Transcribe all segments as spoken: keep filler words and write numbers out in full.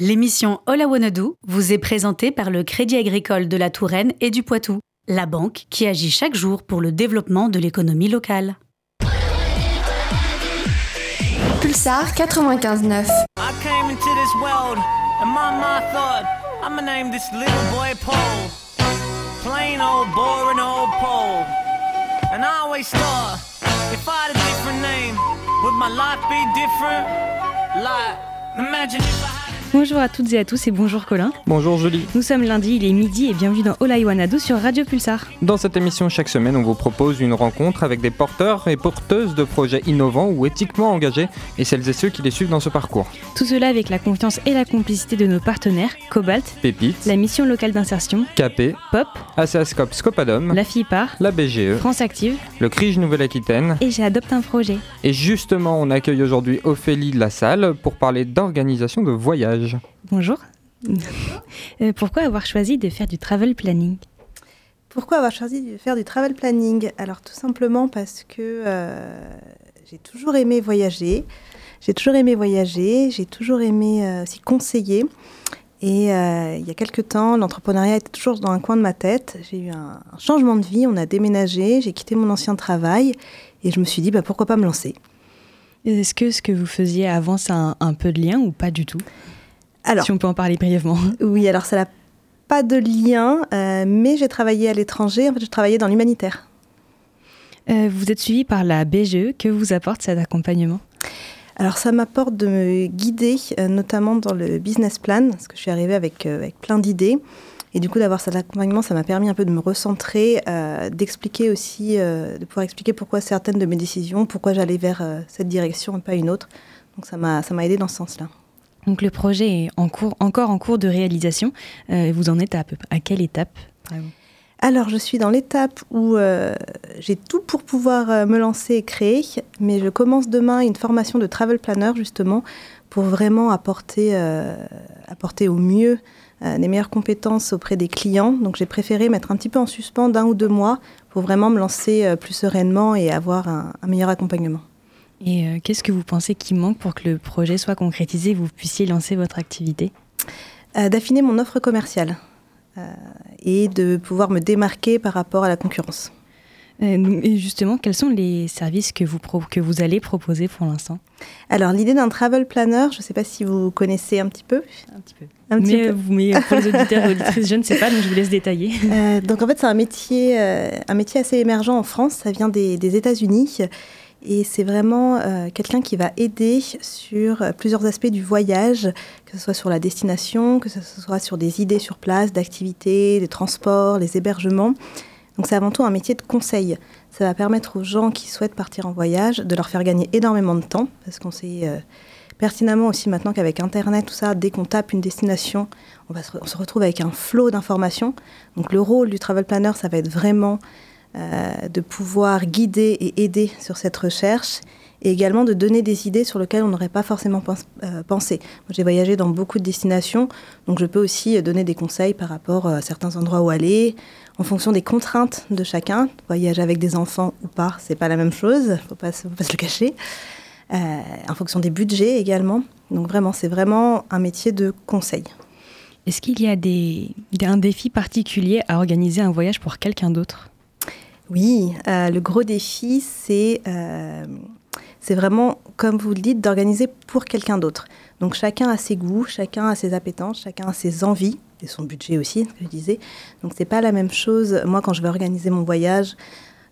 L'émission All I Wanna Do vous est présentée par le Crédit Agricole de la Touraine et du Poitou, la banque qui agit chaque jour pour le développement de l'économie locale. Pulsar quatre-vingt-quinze neuf. I came into this world and my mom thought I'ma name this little boy Paul. Plain old boring old Paul. And I always thought if I had a different name, would my life be different? Like, imagine if I... Bonjour à toutes et à tous et bonjour Colin. Bonjour Julie. Nous sommes lundi, il est midi et bienvenue dans All I Wanna Do sur Radio Pulsar. Dans cette émission, chaque semaine, on vous propose une rencontre avec des porteurs et porteuses de projets innovants ou éthiquement engagés et celles et ceux qui les suivent dans ce parcours. Tout cela avec la confiance et la complicité de nos partenaires Cobalt, Pépite, la mission locale d'insertion, K P, Pop, Asascope, Scopadom, La FIPAR, la B G E, France Active, le Crige Nouvelle-Aquitaine et J'adopte un projet. Et justement, on accueille aujourd'hui Ophélie Lassalle pour parler d'organisation de voyages. Bonjour. Euh, pourquoi avoir choisi de faire du travel planning ? Pourquoi avoir choisi de faire du travel planning ? Alors tout simplement parce que euh, j'ai toujours aimé voyager, j'ai toujours aimé voyager, j'ai toujours aimé euh, aussi conseiller. Et euh, il y a quelques temps, l'entrepreneuriat était toujours dans un coin de ma tête. J'ai eu un, un changement de vie, on a déménagé, j'ai quitté mon ancien travail et je me suis dit bah, pourquoi pas me lancer ? Est-ce que ce que vous faisiez avant, ça a un, un peu de lien ou pas du tout ? Alors, si on peut en parler brièvement. Oui, alors ça n'a pas de lien, euh, mais j'ai travaillé à l'étranger. En fait, je travaillais dans l'humanitaire. Euh, vous êtes suivie par la B G E. Que vous apporte cet accompagnement ? Alors, ça m'apporte de me guider, euh, notamment dans le business plan, parce que je suis arrivée avec, euh, avec plein d'idées. Et du coup, d'avoir cet accompagnement, ça m'a permis un peu de me recentrer, euh, d'expliquer aussi, euh, de pouvoir expliquer pourquoi certaines de mes décisions, pourquoi j'allais vers euh, cette direction et pas une autre. Donc, ça m'a, ça m'a aidée dans ce sens-là. Donc le projet est en cours, encore en cours de réalisation. Euh, vous en êtes à, à quelle étape ? Alors je suis dans l'étape où euh, j'ai tout pour pouvoir euh, me lancer et créer, mais je commence demain une formation de travel planner justement pour vraiment apporter, euh, apporter au mieux euh, les meilleures compétences auprès des clients. Donc j'ai préféré mettre un petit peu en suspens d'un ou deux mois pour vraiment me lancer euh, plus sereinement et avoir un, un meilleur accompagnement. Et euh, qu'est-ce que vous pensez qui manque pour que le projet soit concrétisé et que vous puissiez lancer votre activité ? euh, D'affiner mon offre commerciale euh, et de pouvoir me démarquer par rapport à la concurrence. Euh, et justement, quels sont les services que vous, pro- que vous allez proposer pour l'instant ? Alors, l'idée d'un travel planner, je ne sais pas si vous connaissez un petit peu. Un petit peu. Un petit mais, peu. Euh, mais pour les auditeurs et auditrices, je ne sais pas, donc je vous laisse détailler. Euh, donc en fait, c'est un métier, euh, un métier assez émergent en France, ça vient des, des États-Unis. Et c'est vraiment euh, quelqu'un qui va aider sur euh, plusieurs aspects du voyage, que ce soit sur la destination, que ce soit sur des idées sur place, d'activités, les transports, les hébergements. Donc c'est avant tout un métier de conseil. Ça va permettre aux gens qui souhaitent partir en voyage de leur faire gagner énormément de temps, parce qu'on sait euh, pertinemment aussi maintenant qu'avec Internet, tout ça, dès qu'on tape une destination, on, va se, re- on se retrouve avec un flot d'informations. Donc le rôle du travel planner, ça va être vraiment... Euh, de pouvoir guider et aider sur cette recherche et également de donner des idées sur lesquelles on n'aurait pas forcément pense, euh, pensé. Moi, j'ai voyagé dans beaucoup de destinations, donc je peux aussi donner des conseils par rapport à certains endroits où aller, en fonction des contraintes de chacun. Voyager avec des enfants ou pas, c'est pas la même chose, faut pas, faut pas se le cacher. Euh, en fonction des budgets également. Donc vraiment, c'est vraiment un métier de conseil. Est-ce qu'il y a des, un défi particulier à organiser un voyage pour quelqu'un d'autre ? Oui, euh, le gros défi, c'est, euh, c'est vraiment, comme vous le dites, d'organiser pour quelqu'un d'autre. Donc chacun a ses goûts, chacun a ses appétences, chacun a ses envies, et son budget aussi, ce que je disais. Donc c'est pas la même chose. Moi, quand je vais organiser mon voyage,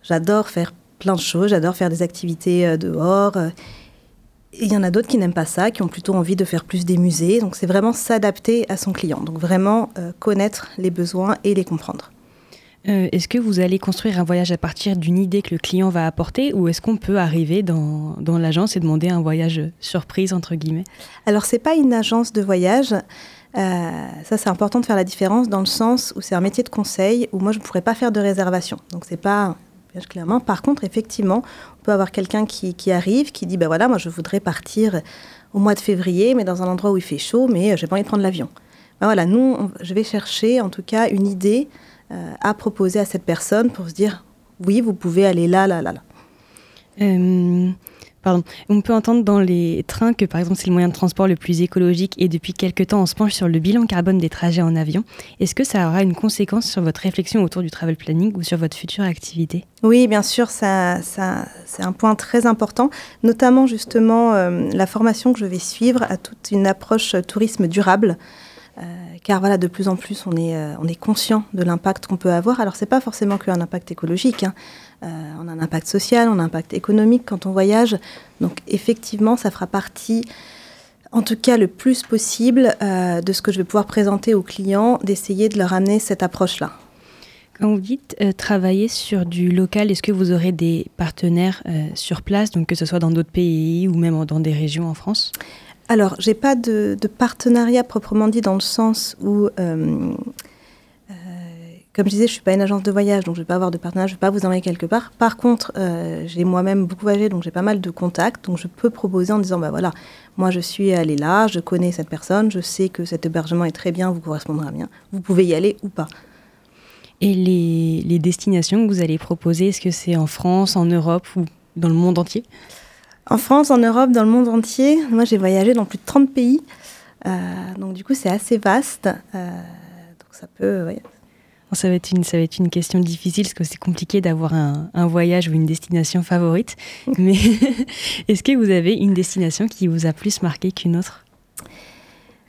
j'adore faire plein de choses, j'adore faire des activités dehors. Et il y en a d'autres qui n'aiment pas ça, qui ont plutôt envie de faire plus des musées. Donc c'est vraiment s'adapter à son client. Donc vraiment euh, connaître les besoins et les comprendre. Euh, est-ce que vous allez construire un voyage à partir d'une idée que le client va apporter ou est-ce qu'on peut arriver dans, dans l'agence et demander un voyage surprise, entre guillemets ? Alors, ce n'est pas une agence de voyage. Euh, ça, c'est important de faire la différence dans le sens où c'est un métier de conseil où moi, je ne pourrais pas faire de réservation. Donc, ce n'est pas un voyage clé en main. Par contre, effectivement, on peut avoir quelqu'un qui, qui arrive, qui dit bah « voilà, moi, je voudrais partir au mois de février, mais dans un endroit où il fait chaud, mais je n'ai pas envie de prendre l'avion. » Ben voilà, nous, on, je vais chercher en tout cas une idée Euh, à proposer à cette personne pour se dire oui, vous pouvez aller là, là, là, là. Euh, Pardon. On peut entendre dans les trains que, par exemple, c'est le moyen de transport le plus écologique et depuis quelques temps, on se penche sur le bilan carbone des trajets en avion. Est-ce que ça aura une conséquence sur votre réflexion autour du travel planning ou sur votre future activité ? Oui, bien sûr, ça, ça, c'est un point très important, notamment justement euh, la formation que je vais suivre à toute une approche tourisme durable. Euh, car voilà, de plus en plus, on est, euh, on est conscient de l'impact qu'on peut avoir. Alors, ce n'est pas forcément qu'un impact écologique. Hein. Euh, on a un impact social, on a un impact économique quand on voyage. Donc, effectivement, ça fera partie, en tout cas le plus possible, euh, de ce que je vais pouvoir présenter aux clients, d'essayer de leur amener cette approche-là. Quand vous dites euh, travailler sur du local, est-ce que vous aurez des partenaires euh, sur place, donc que ce soit dans d'autres pays ou même dans des régions en France ? Alors, j'ai pas de, de partenariat proprement dit dans le sens où, euh, euh, comme je disais, je suis pas une agence de voyage, donc je vais pas avoir de partenariat, je vais pas vous envoyer quelque part. Par contre, euh, j'ai moi-même beaucoup voyagé, donc j'ai pas mal de contacts, donc je peux proposer en disant, bah voilà, moi je suis allée là, je connais cette personne, je sais que cet hébergement est très bien, vous correspondra bien, vous pouvez y aller ou pas. Et les, les destinations que vous allez proposer, est-ce que c'est en France, en Europe ou dans le monde entier ? En France, en Europe, dans le monde entier, moi j'ai voyagé dans plus de trente pays, euh, donc du coup c'est assez vaste, euh, donc ça peut... Ouais. Ça, va être une, ça va être une question difficile parce que c'est compliqué d'avoir un, un voyage ou une destination favorite, mais est-ce que vous avez une destination qui vous a plus marqué qu'une autre ?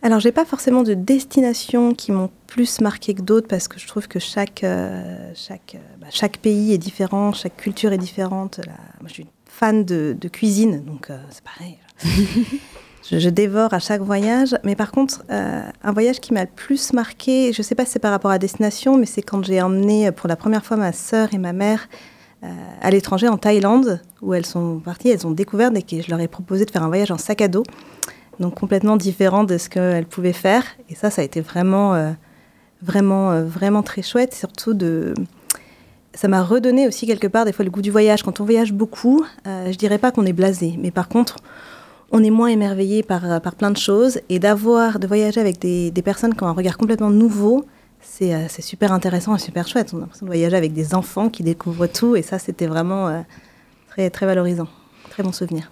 Alors j'ai pas forcément de destinations qui m'ont plus marqué que d'autres parce que je trouve que chaque, euh, chaque, bah, chaque pays est différent, chaque culture est différente, là, moi je suis fan de, de cuisine, donc euh, c'est pareil. je, je dévore à chaque voyage. Mais par contre, euh, un voyage qui m'a le plus marqué, je ne sais pas si c'est par rapport à destination, mais c'est quand j'ai emmené pour la première fois ma sœur et ma mère euh, à l'étranger, en Thaïlande, où elles sont parties, elles ont découvert, et que je leur ai proposé de faire un voyage en sac à dos, donc complètement différent de ce qu'elles pouvaient faire. Et ça, ça a été vraiment, euh, vraiment, euh, vraiment très chouette, surtout de... Ça m'a redonné aussi quelque part des fois le goût du voyage. Quand on voyage beaucoup, euh, je ne dirais pas qu'on est blasé, mais par contre, on est moins émerveillé par, par plein de choses. Et d'avoir, de voyager avec des, des personnes qui ont un regard complètement nouveau, c'est, euh, c'est super intéressant et super chouette. On a l'impression de voyager avec des enfants qui découvrent tout et ça, c'était vraiment euh, très, très valorisant. Très bon souvenir.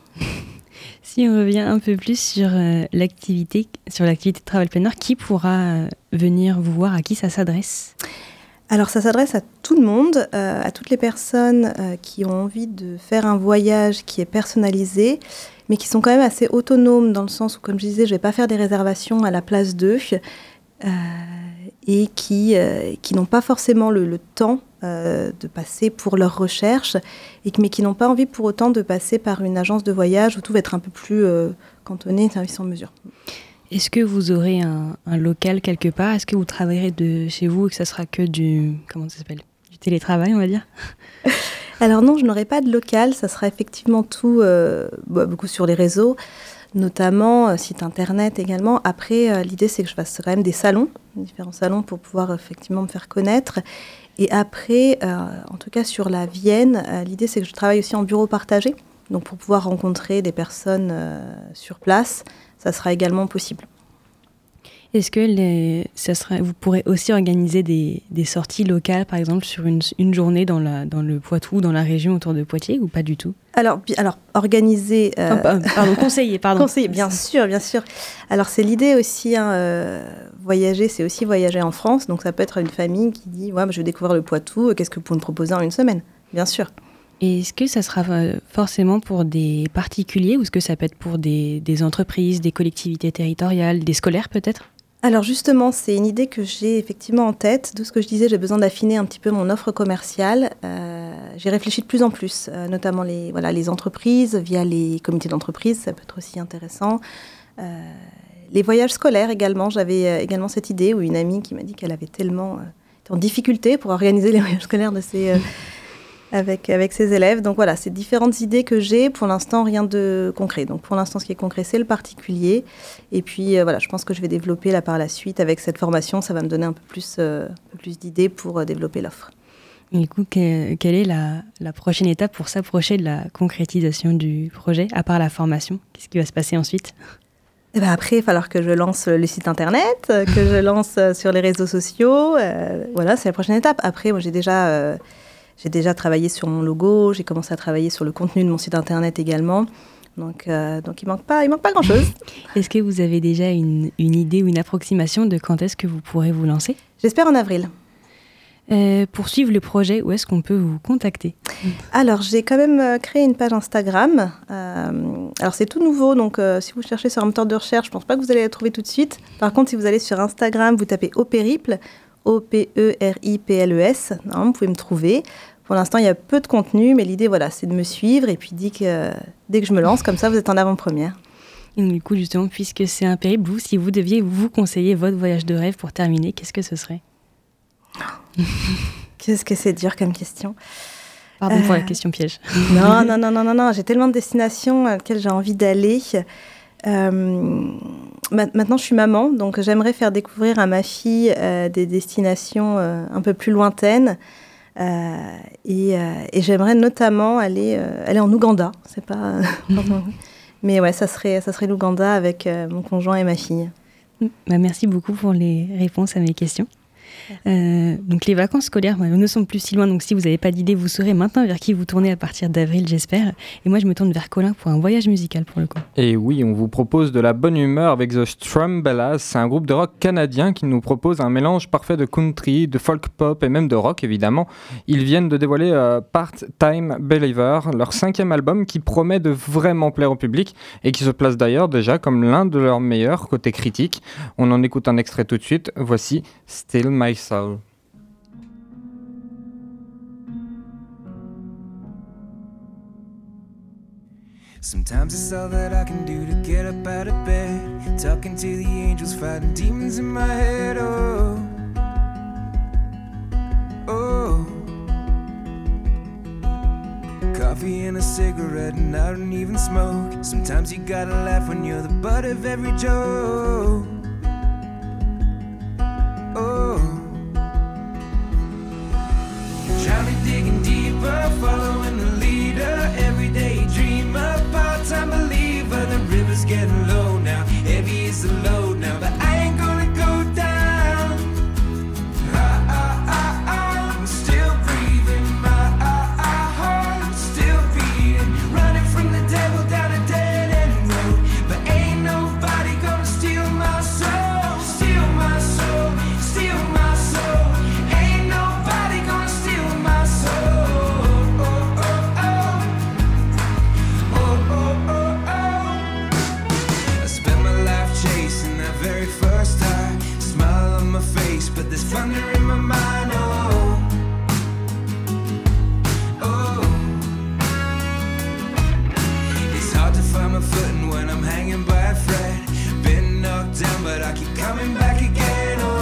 Si on revient un peu plus sur, euh, l'activité, sur l'activité de Travel Planner, qui pourra euh, venir vous voir, à qui ça s'adresse ? Alors, ça s'adresse à tout le monde, euh, à toutes les personnes euh, qui ont envie de faire un voyage qui est personnalisé, mais qui sont quand même assez autonomes dans le sens où, comme je disais, je ne vais pas faire des réservations à la place d'eux euh, et qui, euh, qui n'ont pas forcément le, le temps euh, de passer pour leurs recherches, et, mais qui n'ont pas envie pour autant de passer par une agence de voyage où tout va être un peu plus euh, cantonné, service en mesure. Est-ce que vous aurez un, un local quelque part ? Est-ce que vous travaillerez de chez vous et que ça sera que du, comment ça s'appelle ? Du télétravail, on va dire ? Alors non, je n'aurai pas de local. Ça sera effectivement tout, euh, bah, beaucoup sur les réseaux, notamment euh, site internet également. Après, euh, l'idée, c'est que je fasse quand même des salons, différents salons pour pouvoir euh, effectivement me faire connaître. Et après, euh, en tout cas sur la Vienne, euh, l'idée, c'est que je travaille aussi en bureau partagé, donc pour pouvoir rencontrer des personnes euh, sur place. Ça sera également possible. Est-ce que les, ça sera, vous pourrez aussi organiser des, des sorties locales, par exemple, sur une, une journée dans, la, dans le Poitou, dans la région autour de Poitiers, ou pas du tout ? Alors, alors organiser... Euh... Enfin, pardon, conseiller, pardon. Conseiller, bien sûr, bien sûr. Alors, c'est l'idée aussi, hein, euh, voyager, c'est aussi voyager en France. Donc, ça peut être une famille qui dit, ouais, bah, je vais découvrir le Poitou, qu'est-ce que vous pouvez me proposer en une semaine ? Bien sûr. Et est-ce que ça sera forcément pour des particuliers ou est-ce que ça peut être pour des, des entreprises, des collectivités territoriales, des scolaires peut-être ? Alors justement, c'est une idée que j'ai effectivement en tête. De ce que je disais, j'ai besoin d'affiner un petit peu mon offre commerciale. Euh, j'y réfléchis de plus en plus, euh, notamment les, voilà, les entreprises, via les comités d'entreprise, ça peut être aussi intéressant. Euh, les voyages scolaires également, j'avais également cette idée où une amie qui m'a dit qu'elle avait tellement euh, été en difficulté pour organiser les voyages scolaires de ses... Euh, Avec, avec ses élèves. Donc voilà, c'est différentes idées que j'ai. Pour l'instant, rien de concret. Donc pour l'instant, ce qui est concret, c'est le particulier. Et puis euh, voilà, je pense que je vais développer là par la suite. Avec cette formation, ça va me donner un peu plus, euh, un peu plus d'idées pour euh, développer l'offre. Et du coup, que, quelle est la, la prochaine étape pour s'approcher de la concrétisation du projet, à part la formation ? Qu'est-ce qui va se passer ensuite ? Et ben après, il va falloir que je lance le site internet, que je lance sur les réseaux sociaux. Euh, voilà, c'est la prochaine étape. Après, moi, j'ai déjà... Euh, J'ai déjà travaillé sur mon logo, j'ai commencé à travailler sur le contenu de mon site internet également. Donc, euh, donc il ne manque pas, il manque pas grand-chose. Est-ce que vous avez déjà une, une idée ou une approximation de quand est-ce que vous pourrez vous lancer ? J'espère en avril. Euh, pour suivre le projet, où est-ce qu'on peut vous contacter ? Alors, j'ai quand même créé une page Instagram. Euh, alors, c'est tout nouveau, donc euh, si vous cherchez sur un moteur de recherche, je ne pense pas que vous allez la trouver tout de suite. Par contre, si vous allez sur Instagram, vous tapez Au Périple, O P E R I P L E S. Non, vous pouvez me trouver. Pour l'instant, il y a peu de contenu, mais l'idée, voilà, c'est de me suivre. Et puis, dès que, euh, dès que je me lance, comme ça, vous êtes en avant-première. Et donc, du coup, justement, puisque c'est un périple, vous, si vous deviez vous conseiller votre voyage de rêve pour terminer, qu'est-ce que ce serait ? Qu'est-ce que c'est dur comme question ? Pardon euh... pour la question piège. Non, non, non, non, non, non. J'ai tellement de destinations à lesquelles j'ai envie d'aller. Euh... Maintenant, je suis maman, donc j'aimerais faire découvrir à ma fille euh, des destinations euh, un peu plus lointaines. Euh, et, euh, et j'aimerais notamment aller, euh, aller en Ouganda, c'est pas... mais ouais, ça serait, ça serait l'Ouganda avec euh, mon conjoint et ma fille. Bah, merci beaucoup pour les réponses à mes questions. Euh, donc les vacances scolaires bah, ne sont plus si loin, donc si vous n'avez pas d'idée, vous saurez maintenant vers qui vous tournez à partir d'avril, j'espère. Et moi je me tourne vers Colin pour un voyage musical pour le coup. Et oui, on vous propose de la bonne humeur avec The Strumbellas. C'est un groupe de rock canadien qui nous propose un mélange parfait de country, de folk pop et même de rock évidemment. Ils viennent de dévoiler euh, Part Time Believer, leur cinquième album qui promet de vraiment plaire au public et qui se place d'ailleurs déjà comme l'un de leurs meilleurs côté critique. On en écoute un extrait tout de suite, voici Still My Soul. Sometimes it's all that I can do to get up out of bed, talking to the angels, fighting demons in my head. Oh, oh, coffee and a cigarette and I don't even smoke. Sometimes you gotta laugh when you're the butt of every joke. Oh, try me digging deeper, following the leader. Everyday dreamer, part-time believer. The river's getting low now, heavy is the load now, but I ain't gonna go down. Ah, ah, ah, ah. I'm still breathing, my ah, ah, heart, I'm still beating. Running from the devil down a dead end road, but ain't nobody gonna steal my soul, steal my soul. Steal my soul, ain't nobody gonna steal my soul. Oh, oh, oh, oh, oh, oh, oh. I spent my life chasing that very first time. Smile on my face, but there's thunder in my mind. Oh, oh. It's hard to find my footing when I'm hanging by a thread. Been knocked down, but I keep coming back again. Oh.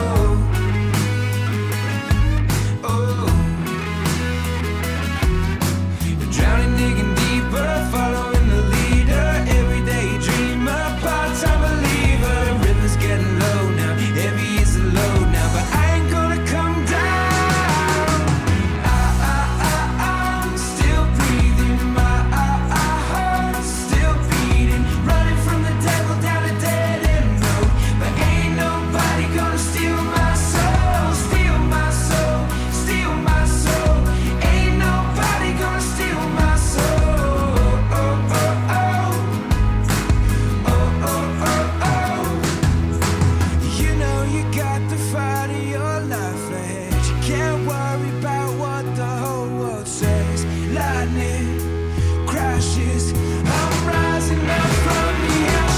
Drowning, digging deeper, following the leader. Everyday dreamer, part-time believer. The river's getting low now, heavy is the load now, but I ain't gonna come down. I, I, I, I'm still breathing, my I, I, heart still beating. Running from the devil down a dead end road, but ain't nobody gonna steal my soul, steal my soul, steal my soul. Ain't nobody gonna steal my soul. Oh, oh, oh, oh. Oh, oh, oh, oh. You know you got the fight of your life ahead. You can't worry about what the whole world says. Lightning crashes. I'm rising up from the virgule.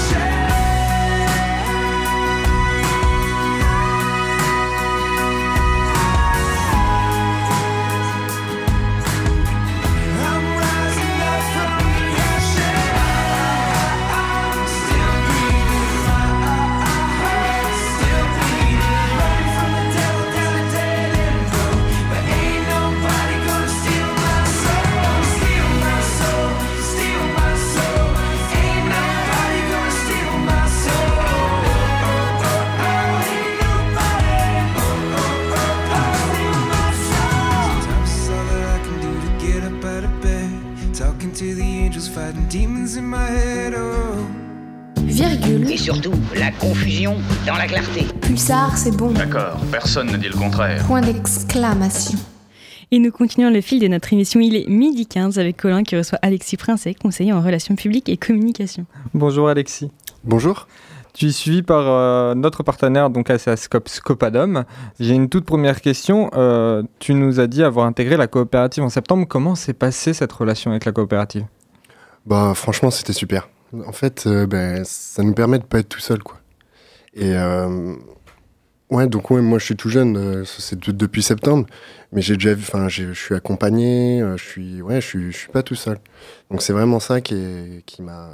Et surtout, la confusion dans la clarté. Pulsar, c'est bon. D'accord, personne ne dit le contraire. Point d'exclamation. Et nous continuons le fil de notre émission. Il est midi quinze avec Colin qui reçoit Alexis Prince, conseiller en relations publiques et communication. Bonjour Alexis. Bonjour. Tu es suivi par euh, notre partenaire, donc Asascope, Scopadom. J'ai une toute première question. Euh, tu nous as dit avoir intégré la coopérative en septembre. Comment s'est passée cette relation avec la coopérative ? Bah, franchement, c'était super. En fait, euh, bah, ça nous permet de ne pas être tout seul, quoi. Et euh, ouais, donc ouais, moi, je suis tout jeune. Euh, c'est de, depuis septembre. Mais j'ai déjà vu, enfin, je suis accompagné. Euh, je suis, ouais, je suis, je suis pas tout seul. Donc c'est vraiment ça qui, est, qui m'a.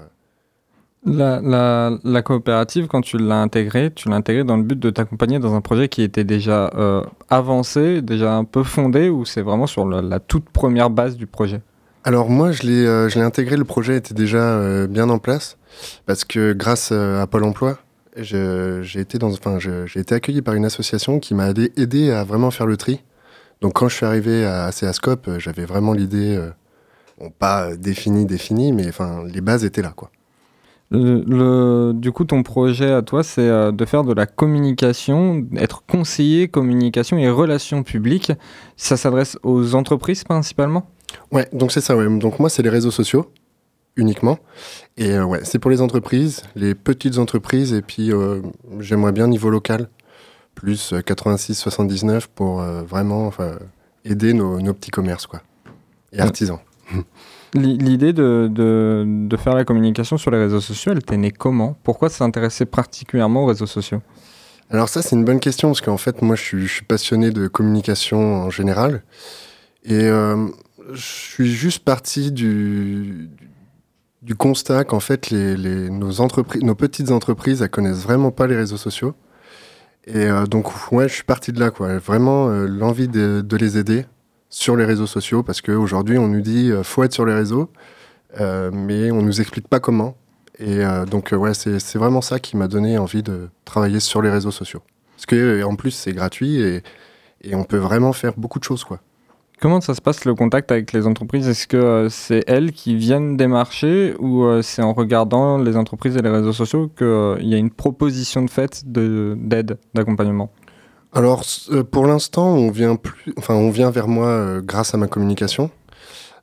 La, la, la coopérative, quand tu l'as intégrée, tu l'as intégrée dans le but de t'accompagner dans un projet qui était déjà euh, avancé, déjà un peu fondé, ou c'est vraiment sur le, la toute première base du projet ? Alors moi, je l'ai, euh, je l'ai intégré, le projet était déjà euh, bien en place, parce que grâce euh, à Pôle emploi, je, j'ai, été dans, enfin, je, j'ai été accueilli par une association qui m'a aidé, aidé à vraiment faire le tri. Donc quand je suis arrivé à, à Cescop, euh, j'avais vraiment l'idée, euh, bon, pas définie, définie, mais enfin, les bases étaient là, quoi. Le, le, du coup, ton projet à toi, c'est euh, de faire de la communication, être conseiller communication et relations publiques. Ça s'adresse aux entreprises principalement ? Ouais, donc c'est ça. Ouais. Donc moi, c'est les réseaux sociaux uniquement. Et euh, ouais, c'est pour les entreprises, les petites entreprises. Et puis, euh, j'aimerais bien niveau local, plus quatre-vingt-six soixante-dix-neuf pour euh, vraiment enfin, aider nos, nos petits commerces quoi, et artisans. Ouais. L'idée de, de, de faire la communication sur les réseaux sociaux, elle était née comment ? Pourquoi s'intéresser particulièrement aux réseaux sociaux ? Alors ça, c'est une bonne question, parce qu'en fait, moi, je suis, je suis passionné de communication en général. Et euh, je suis juste parti du, du constat qu'en fait, les, les, nos, entrepri- nos petites entreprises, elles connaissent vraiment pas les réseaux sociaux. Et euh, donc, ouais, je suis parti de là, quoi. Vraiment, euh, l'envie de, de les aider sur les réseaux sociaux, parce qu'aujourd'hui, on nous dit euh, « faut être sur les réseaux euh, », mais on ne nous explique pas comment. Et euh, donc, euh, ouais, c'est, c'est vraiment ça qui m'a donné envie de travailler sur les réseaux sociaux. Parce qu'en plus, c'est gratuit et, et on peut vraiment faire beaucoup de choses, quoi. Comment ça se passe, le contact avec les entreprises ? Est-ce que euh, c'est elles qui viennent démarcher ou euh, c'est en regardant les entreprises et les réseaux sociaux qu'il euh, y a une proposition de fait de, d'aide, d'accompagnement ? Alors, euh, pour l'instant, on vient plus, enfin, on vient vers moi euh, grâce à ma communication.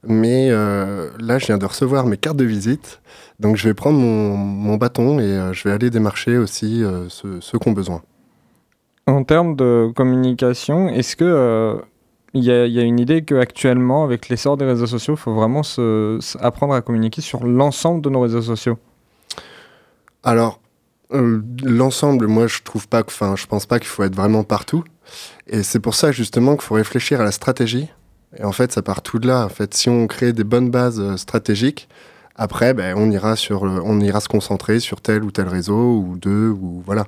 Mais euh, là, je viens de recevoir mes cartes de visite. Donc, je vais prendre mon, mon bâton et euh, je vais aller démarcher aussi euh, ceux, ceux qui ont besoin. En termes de communication, est-ce que euh, y a, y a une idée qu'actuellement, avec l'essor des réseaux sociaux, il faut vraiment se, se apprendre à communiquer sur l'ensemble de nos réseaux sociaux ? Alors... Euh, l'ensemble, moi, je trouve pas, enfin, je pense pas qu'il faut être vraiment partout. Et c'est pour ça, justement, qu'il faut réfléchir à la stratégie. Et en fait, ça part tout de là. En fait, si on crée des bonnes bases euh, stratégiques, après, ben, on ira sur, le, on ira se concentrer sur tel ou tel réseau ou deux ou voilà.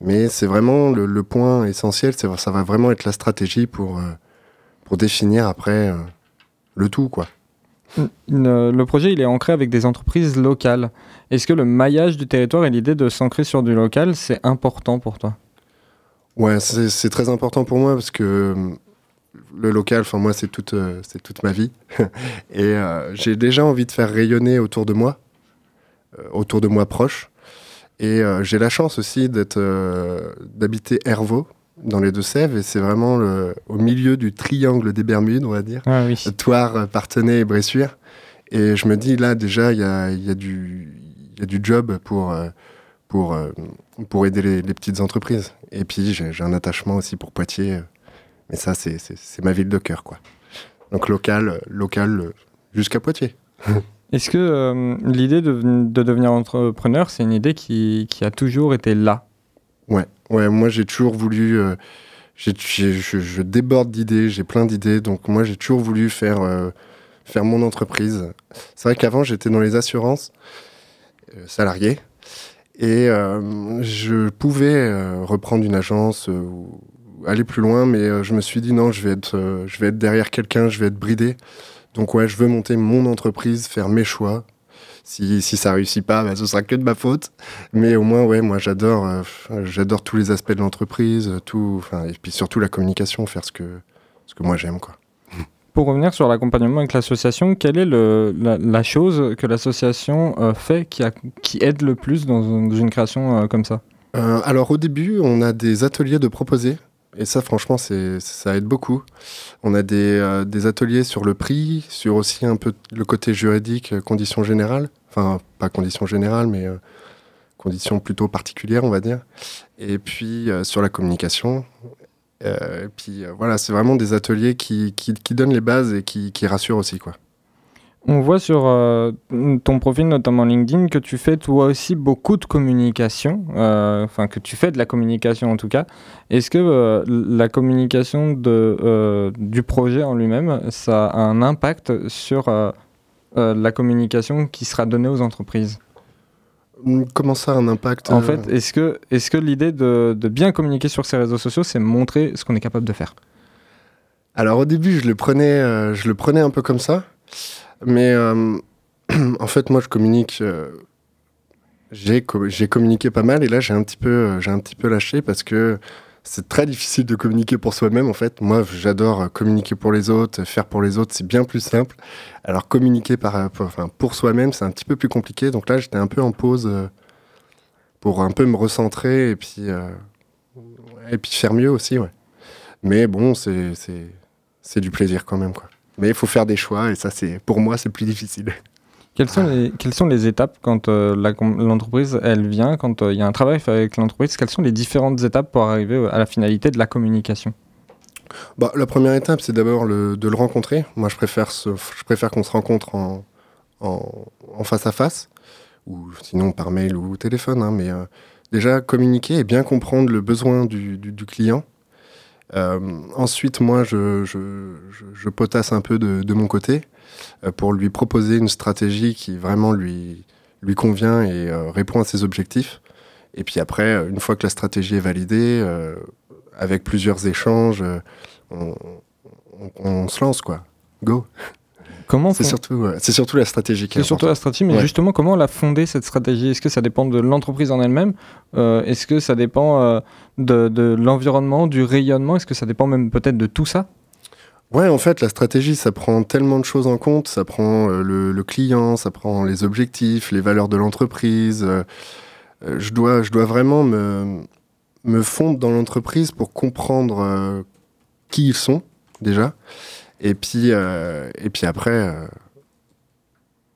Mais c'est vraiment le, le point essentiel. C'est, ça va vraiment être la stratégie pour euh, pour définir après euh, le tout, quoi. Le, le projet, il est ancré avec des entreprises locales. Est-ce que le maillage du territoire et l'idée de s'ancrer sur du local, c'est important pour toi ? Ouais, c'est, c'est très important pour moi parce que le local, enfin moi, c'est toute, euh, c'est toute ma vie. Et euh, j'ai déjà envie de faire rayonner autour de moi, euh, autour de moi proche. Et euh, j'ai la chance aussi d'être, euh, d'habiter Hervo, dans les Deux-Sèvres, et c'est vraiment le, au milieu du triangle des Bermudes, on va dire. Ah oui. Thouars, Parthenay et Bressuire. Et je me dis, là, déjà, il y a, y a du, y a du job pour, pour, pour aider les, les petites entreprises. Et puis, j'ai, j'ai un attachement aussi pour Poitiers. Mais ça, c'est, c'est, c'est ma ville de cœur, quoi. Donc, local, local jusqu'à Poitiers. Est-ce que euh, l'idée de, de devenir entrepreneur, c'est une idée qui, qui a toujours été là ? Ouais, ouais, moi j'ai toujours voulu, euh, j'ai, j'ai, je, je déborde d'idées, j'ai plein d'idées, donc moi j'ai toujours voulu faire, euh, faire mon entreprise. C'est vrai qu'avant j'étais dans les assurances, euh, salarié, et euh, je pouvais euh, reprendre une agence, euh, aller plus loin, mais euh, je me suis dit non, je vais être, euh, je vais être derrière quelqu'un, je vais être bridé. Donc ouais, je veux monter mon entreprise, faire mes choix. Si, si ça réussit pas, bah, ce sera que de ma faute. Mais au moins, ouais, moi, j'adore, euh, j'adore tous les aspects de l'entreprise, tout, et puis surtout la communication, faire ce que, ce que moi j'aime, quoi. Pour revenir sur l'accompagnement avec l'association, quelle est le, la, la chose que l'association euh, fait qui, a, qui aide le plus dans une création euh, comme ça ? euh, Alors au début, on a des ateliers de proposer. Et ça, franchement, c'est, ça aide beaucoup. On a des, euh, des ateliers sur le prix, sur aussi un peu le côté juridique, euh, conditions générales. Enfin, pas conditions générales, mais euh, conditions plutôt particulières, on va dire. Et puis, euh, sur la communication. Euh, et puis, euh, voilà, c'est vraiment des ateliers qui, qui, qui donnent les bases et qui, qui rassurent aussi, quoi. On voit sur euh, ton profil, notamment LinkedIn, que tu fais toi aussi beaucoup de communication, enfin euh, que tu fais de la communication en tout cas. Est-ce que euh, la communication de, euh, du projet en lui-même, ça a un impact sur euh, euh, la communication qui sera donnée aux entreprises ? Comment ça, un impact ? En euh... fait, est-ce que, est-ce que l'idée de, de bien communiquer sur ces réseaux sociaux, c'est montrer ce qu'on est capable de faire ? Alors au début, je le prenais, euh, je le prenais un peu comme ça. Mais euh, en fait, moi, je communique. Euh, j'ai, co- j'ai communiqué pas mal, et là, j'ai un petit peu, euh, j'ai un petit peu lâché parce que c'est très difficile de communiquer pour soi-même. En fait, moi, j'adore communiquer pour les autres, faire pour les autres, c'est bien plus simple. Alors, communiquer par, pour, enfin, pour soi-même, c'est un petit peu plus compliqué. Donc là, j'étais un peu en pause euh, pour un peu me recentrer et puis euh, et puis faire mieux aussi, ouais. Mais bon, c'est c'est c'est du plaisir quand même, quoi. Mais il faut faire des choix, et ça, c'est, pour moi, c'est plus difficile. Quelles sont les, quelles sont les étapes quand euh, la, l'entreprise, elle vient, quand il euh, y a un travail avec l'entreprise, quelles sont les différentes étapes pour arriver à la finalité de la communication ? Bah, la première étape, c'est d'abord le, de le rencontrer. Moi, je préfère, ce, je préfère qu'on se rencontre en, en, en face à face, ou sinon par mail ou téléphone. Hein, mais euh, déjà, communiquer et bien comprendre le besoin du, du, du client. Euh, ensuite, moi, je, je, je, je potasse un peu de, de mon côté euh, pour lui proposer une stratégie qui vraiment lui, lui convient et euh, répond à ses objectifs. Et puis après, une fois que la stratégie est validée, euh, avec plusieurs échanges, euh, on, on, on se lance, quoi. Go. Comment c'est, fond... surtout, euh, c'est surtout la stratégie qui est importante. C'est surtout la stratégie, mais ouais. Justement, comment on l'a fondée, cette stratégie ? Est-ce que ça dépend de l'entreprise en elle-même ? euh, Est-ce que ça dépend euh, de, de l'environnement, du rayonnement ? Est-ce que ça dépend même peut-être de tout ça ? Ouais, en fait, la stratégie, ça prend tellement de choses en compte. Ça prend euh, le, le client, ça prend les objectifs, les valeurs de l'entreprise. Euh, euh, je dois, je dois vraiment me, me fondre dans l'entreprise pour comprendre euh, qui ils sont, déjà. Et puis, euh, et puis après, euh,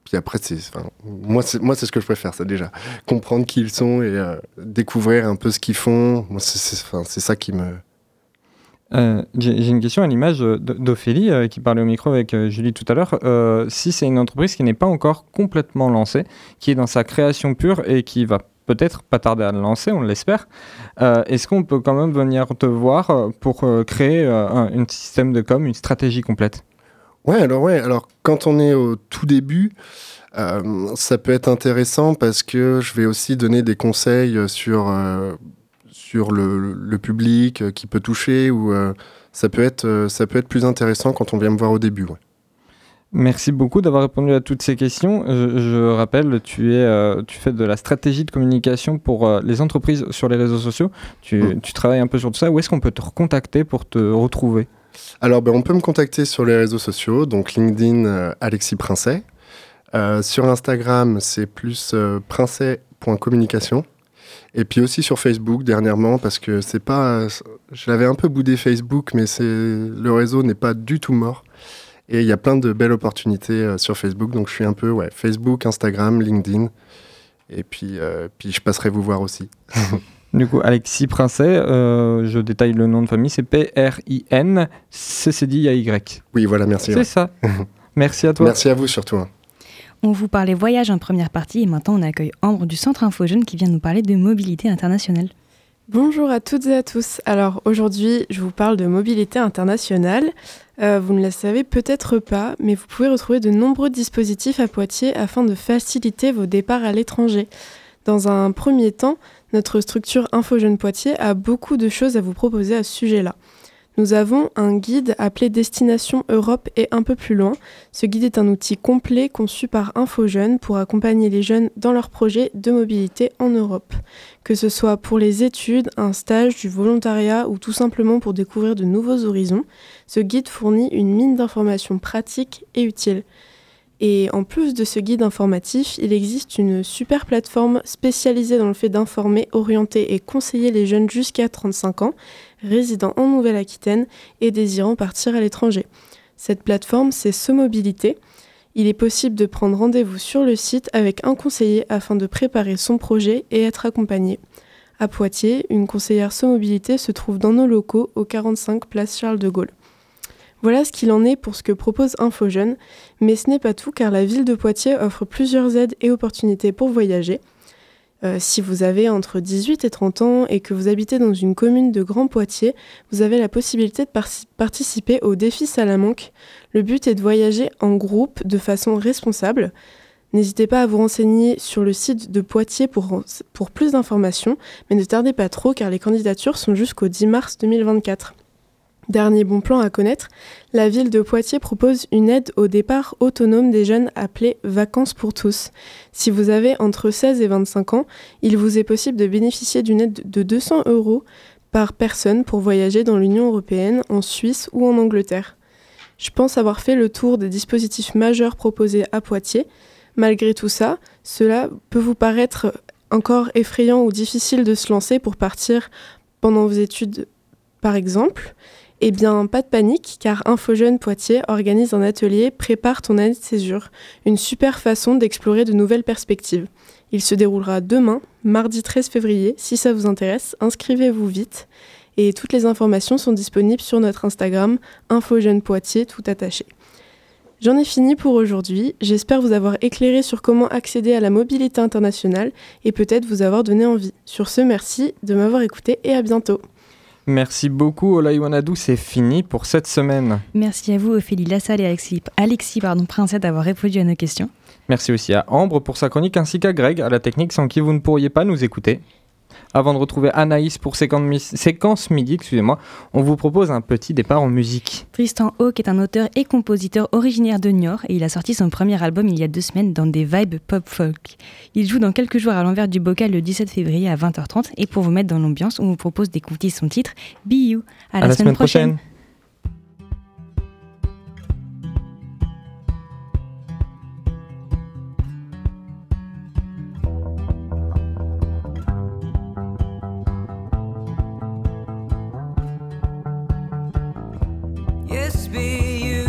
puis après c'est, enfin, moi, c'est, moi, c'est ce que je préfère, ça, déjà. Comprendre qui ils sont et euh, découvrir un peu ce qu'ils font. Moi, c'est, c'est, enfin, c'est ça qui me... Euh, j'ai, j'ai une question à l'image d'Ophélie, euh, qui parlait au micro avec euh, Julie tout à l'heure. Euh, si c'est une entreprise qui n'est pas encore complètement lancée, qui est dans sa création pure et qui va peut-être pas tarder à le lancer, on l'espère. Euh, est-ce qu'on peut quand même venir te voir pour euh, créer euh, un, un système de com, une stratégie complète ? Ouais, alors ouais, alors quand on est au tout début, euh, ça peut être intéressant parce que je vais aussi donner des conseils sur euh, sur le, le public qui peut toucher, ou euh, ça peut être ça peut être plus intéressant quand on vient me voir au début, ouais. Merci beaucoup d'avoir répondu à toutes ces questions. Je, je rappelle, tu, es, euh, tu fais de la stratégie de communication pour euh, les entreprises sur les réseaux sociaux. Tu, mmh. tu travailles un peu sur tout ça. Où est-ce qu'on peut te recontacter pour te retrouver ? Alors, ben, on peut me contacter sur les réseaux sociaux. Donc, LinkedIn, euh, Alexis Prince. Euh, sur Instagram, c'est plus euh, prince point communication. Et puis aussi sur Facebook, dernièrement, parce que c'est pas... Euh, je l'avais un peu boudé Facebook, mais c'est, le réseau n'est pas du tout mort. Et il y a plein de belles opportunités euh, sur Facebook. Donc, je suis un peu ouais, Facebook, Instagram, LinkedIn. Et puis, euh, puis, je passerai vous voir aussi. Du coup, Alexis Prince, euh, je détaille le nom de famille. C'est P R I N C C D I A Y. Oui, voilà, merci. C'est ouais. ça. Merci à toi. Merci à vous, surtout. On vous parlait voyage en première partie. Et maintenant, on accueille Ambre du Centre Info Jeunes qui vient nous parler de mobilité internationale. Bonjour à toutes et à tous. Alors aujourd'hui, je vous parle de mobilité internationale. Euh, vous ne la savez peut-être pas, mais vous pouvez retrouver de nombreux dispositifs à Poitiers afin de faciliter vos départs à l'étranger. Dans un premier temps, notre structure Info Jeunes Poitiers a beaucoup de choses à vous proposer à ce sujet-là. Nous avons un guide appelé Destination Europe et un peu plus loin. Ce guide est un outil complet conçu par Info Jeunes pour accompagner les jeunes dans leurs projets de mobilité en Europe. Que ce soit pour les études, un stage, du volontariat ou tout simplement pour découvrir de nouveaux horizons, ce guide fournit une mine d'informations pratiques et utiles. Et en plus de ce guide informatif, il existe une super plateforme spécialisée dans le fait d'informer, orienter et conseiller les jeunes jusqu'à trente-cinq ans, résidant en Nouvelle-Aquitaine et désirant partir à l'étranger. Cette plateforme, c'est SoMobilité. Il est possible de prendre rendez-vous sur le site avec un conseiller afin de préparer son projet et être accompagné. À Poitiers, une conseillère SoMobilité se trouve dans nos locaux au quarante-cinq place Charles de Gaulle. Voilà ce qu'il en est pour ce que propose Info Jeunes, mais ce n'est pas tout car la ville de Poitiers offre plusieurs aides et opportunités pour voyager. Euh, si vous avez entre dix-huit et trente ans et que vous habitez dans une commune de Grand Poitiers, vous avez la possibilité de par- participer au défi Salamanque. Le but est de voyager en groupe de façon responsable. N'hésitez pas à vous renseigner sur le site de Poitiers pour, pour plus d'informations, mais ne tardez pas trop car les candidatures sont jusqu'au dix mars deux mille vingt-quatre. Dernier bon plan à connaître, la ville de Poitiers propose une aide au départ autonome des jeunes appelée « Vacances pour tous ». Si vous avez entre seize et vingt-cinq ans, il vous est possible de bénéficier d'une aide de deux cents euros par personne pour voyager dans l'Union européenne, en Suisse ou en Angleterre. Je pense avoir fait le tour des dispositifs majeurs proposés à Poitiers. Malgré tout ça, cela peut vous paraître encore effrayant ou difficile de se lancer pour partir pendant vos études, par exemple. Eh bien, pas de panique, car Info Jeunes Poitiers organise un atelier « Prépare ton année de césure », une super façon d'explorer de nouvelles perspectives. Il se déroulera demain, mardi treize février. Si ça vous intéresse, inscrivez-vous vite. Et toutes les informations sont disponibles sur notre Instagram, Info Jeunes Poitiers, tout attaché. J'en ai fini pour aujourd'hui. J'espère vous avoir éclairé sur comment accéder à la mobilité internationale et peut-être vous avoir donné envie. Sur ce, merci de m'avoir écouté et à bientôt. Merci beaucoup, All I Wanna Do, c'est fini pour cette semaine. Merci à vous, Ophélie Lassalle et Alexis, Alexis pardon, Princet d'avoir répondu à nos questions. Merci aussi à Ambre pour sa chronique, ainsi qu'à Greg, à la technique, sans qui vous ne pourriez pas nous écouter. Avant de retrouver Anaïs pour Séquence Midi, excusez-moi, on vous propose un petit départ en musique. Tristan Hawke est un auteur et compositeur originaire de Niort et il a sorti son premier album il y a deux semaines dans des vibes pop-folk. Il joue dans quelques jours à l'envers du bocal le dix-sept février à vingt heures trente et pour vous mettre dans l'ambiance, on vous propose d'écouter son titre « Be You ». À la, à la semaine, semaine prochaine, prochaine. Be you.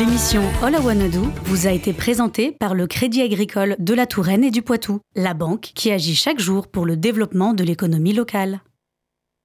L'émission All I Wanna Do vous a été présentée par le Crédit Agricole de la Touraine et du Poitou, la banque qui agit chaque jour pour le développement de l'économie locale.